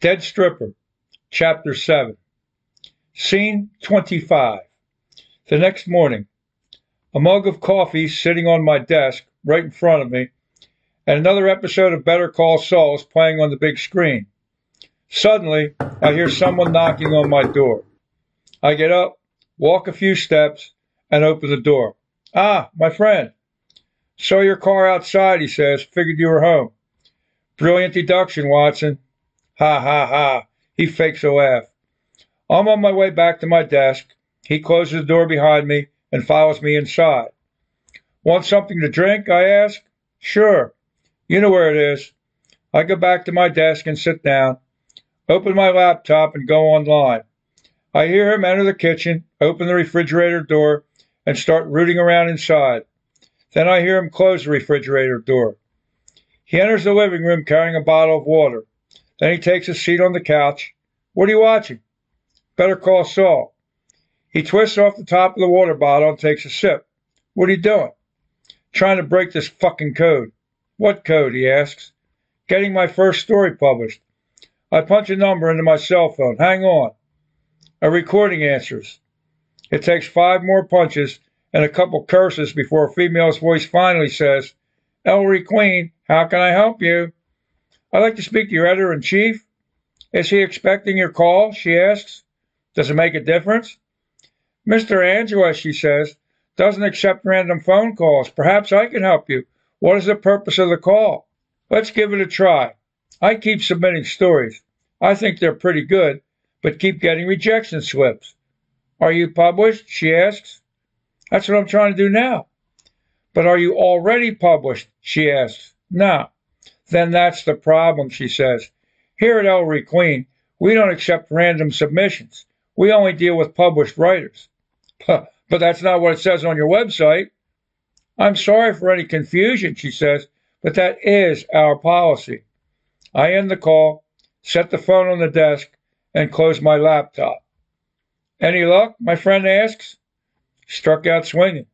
Dead Stripper, Chapter 7. Scene 25. The next morning, a mug of coffee sitting on my desk right in front of me, and another episode of Better Call Saul is playing on the big screen. Suddenly, I hear someone knocking on my door. I get up, walk a few steps, and open the door. "Ah, my friend. Saw your car outside," he says. "Figured you were home." "Brilliant deduction, Watson." "Ha, ha, ha." He fakes a laugh. I'm on my way back to my desk. He closes the door behind me and follows me inside. "Want something to drink?" I ask. "Sure. You know where it is." I go back to my desk and sit down, open my laptop, and go online. I hear him enter the kitchen, open the refrigerator door, and start rooting around inside. Then I hear him close the refrigerator door. He enters the living room carrying a bottle of water. Then he takes a seat on the couch. "What are you watching?" "Better Call Saul." He twists off the top of the water bottle and takes a sip. "What are you doing?" "Trying to break this fucking code." "What code?" he asks. "Getting my first story published." I punch a number into my cell phone. "Hang on." A recording answers. It takes 5 more punches and a couple curses before a female's voice finally says, "Ellery Queen, how can I help you?" "I'd like to speak to your editor-in-chief." "Is he expecting your call?" she asks. "Does it make a difference?" "Mr. Angela," she says, "doesn't accept random phone calls. Perhaps I can help you. What is the purpose of the call?" "Let's give it a try. I keep submitting stories. I think they're pretty good, but keep getting rejection slips." "Are you published?" she asks. "That's what I'm trying to do now." "But are you already published?" she asks. "No." "Then that's the problem," she says. "Here at Ellery Queen, we don't accept random submissions. We only deal with published writers." "But that's not what it says on your website." "I'm sorry for any confusion," she says, "but that is our policy." I end the call, set the phone on the desk, and close my laptop. "Any luck?" my friend asks. Struck out swinging.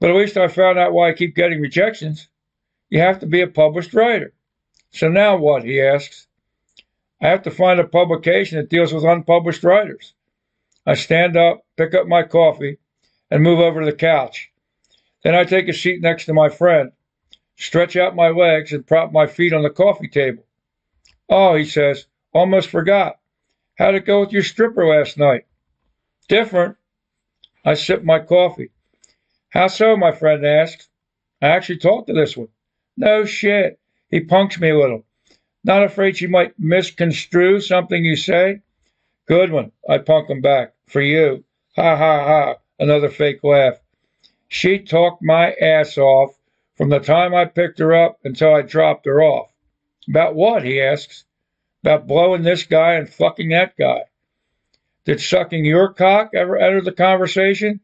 But at least I found out why I keep getting rejections. You have to be a published writer. "So now what?" he asks. "I have to find a publication that deals with unpublished writers." I stand up, pick up my coffee, and move over to the couch. Then I take a seat next to my friend, stretch out my legs, and prop my feet on the coffee table. "Oh," he says, "almost forgot. How'd it go with your stripper last night?" "Different." I sip my coffee. "How so?" my friend asks. "I actually talked to this one." "No shit." He punks me a little. "Not afraid she might misconstrue something you say?" "Good one." I punk him back. "For you. Ha ha ha." Another fake laugh. "She talked my ass off from the time I picked her up until I dropped her off." "About what?" he asks. "About blowing this guy and fucking that guy." "Did sucking your cock ever enter the conversation?"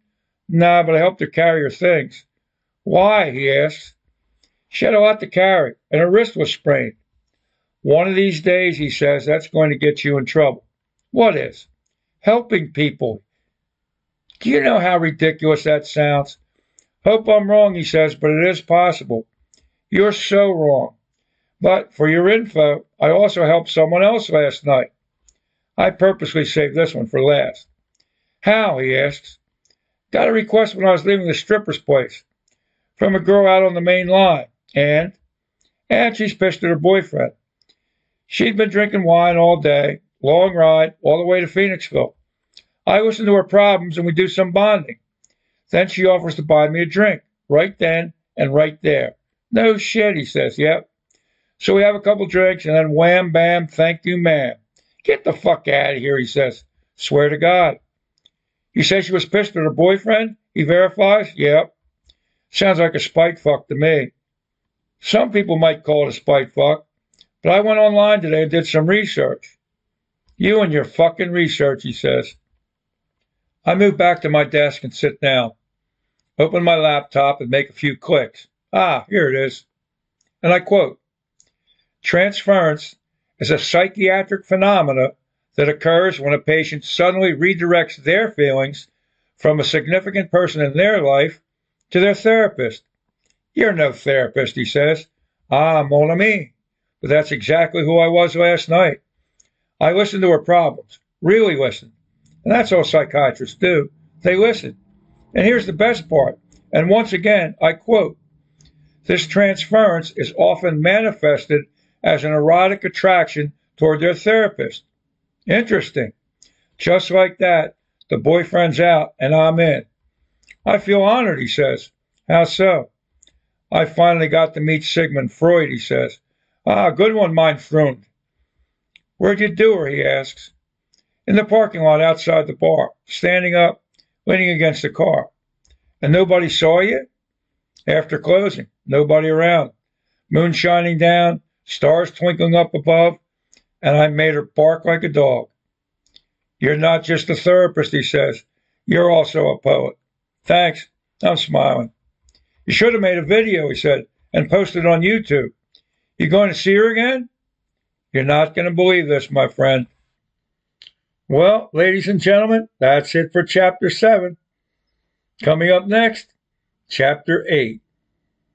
"Nah, but I helped her carry her things." "Why?" he asks. "She had a lot to carry, and her wrist was sprained." "One of these days," he says, "that's going to get you in trouble." "What is?" "Helping people." Do you know how ridiculous that sounds? "Hope I'm wrong," he says, "but it is possible." "You're so wrong. But for your info, I also helped someone else last night." I purposely saved this one for last. "How?" he asks. "Got a request when I was leaving the stripper's place from a girl out on the main line, and she's pissed at her boyfriend. She'd been drinking wine all day, long ride, all the way to Phoenixville. I listen to her problems and we do some bonding. Then she offers to buy me a drink, right then and right there." "No shit," he says, "yep." So we have a couple drinks and then wham, bam, thank you, ma'am. "Get the fuck out of here," he says. "Swear to God." "You say she was pissed at her boyfriend?" he verifies. "Yep." Sounds like a spite fuck to me. Some people might call it a spite fuck, but I went online today and did some research. "You and your fucking research," he says. I move back to my desk and sit down, open my laptop and make a few clicks. Ah, here it is. And I quote, "Transference is a psychiatric phenomena that occurs when a patient suddenly redirects their feelings from a significant person in their life to their therapist." "You're no therapist," he says. "Ah, mon ami. But that's exactly who I was last night. I listened to her problems, really listened. And that's all psychiatrists do. They listen. And here's the best part. And once again, I quote, "This transference is often manifested as an erotic attraction toward their therapist." Interesting. Just like that, the boyfriend's out and I'm in. "I feel honored," he says. "How so?" "I finally got to meet Sigmund Freud," he says. "Ah, good one, mein Freund." "Where'd you do her?" he asks. "In the parking lot outside the bar, standing up, leaning against the car." "And nobody saw you?" "After closing, nobody around. Moon shining down, stars twinkling up above, and I made her bark like a dog." "You're not just a therapist," he says. "You're also a poet." "Thanks." I'm smiling. "You should have made a video," he said, "and posted it on YouTube. You going to see her again?" You're not going to believe this, my friend. Well, ladies and gentlemen, that's it for Chapter 7. Coming up next, Chapter 8.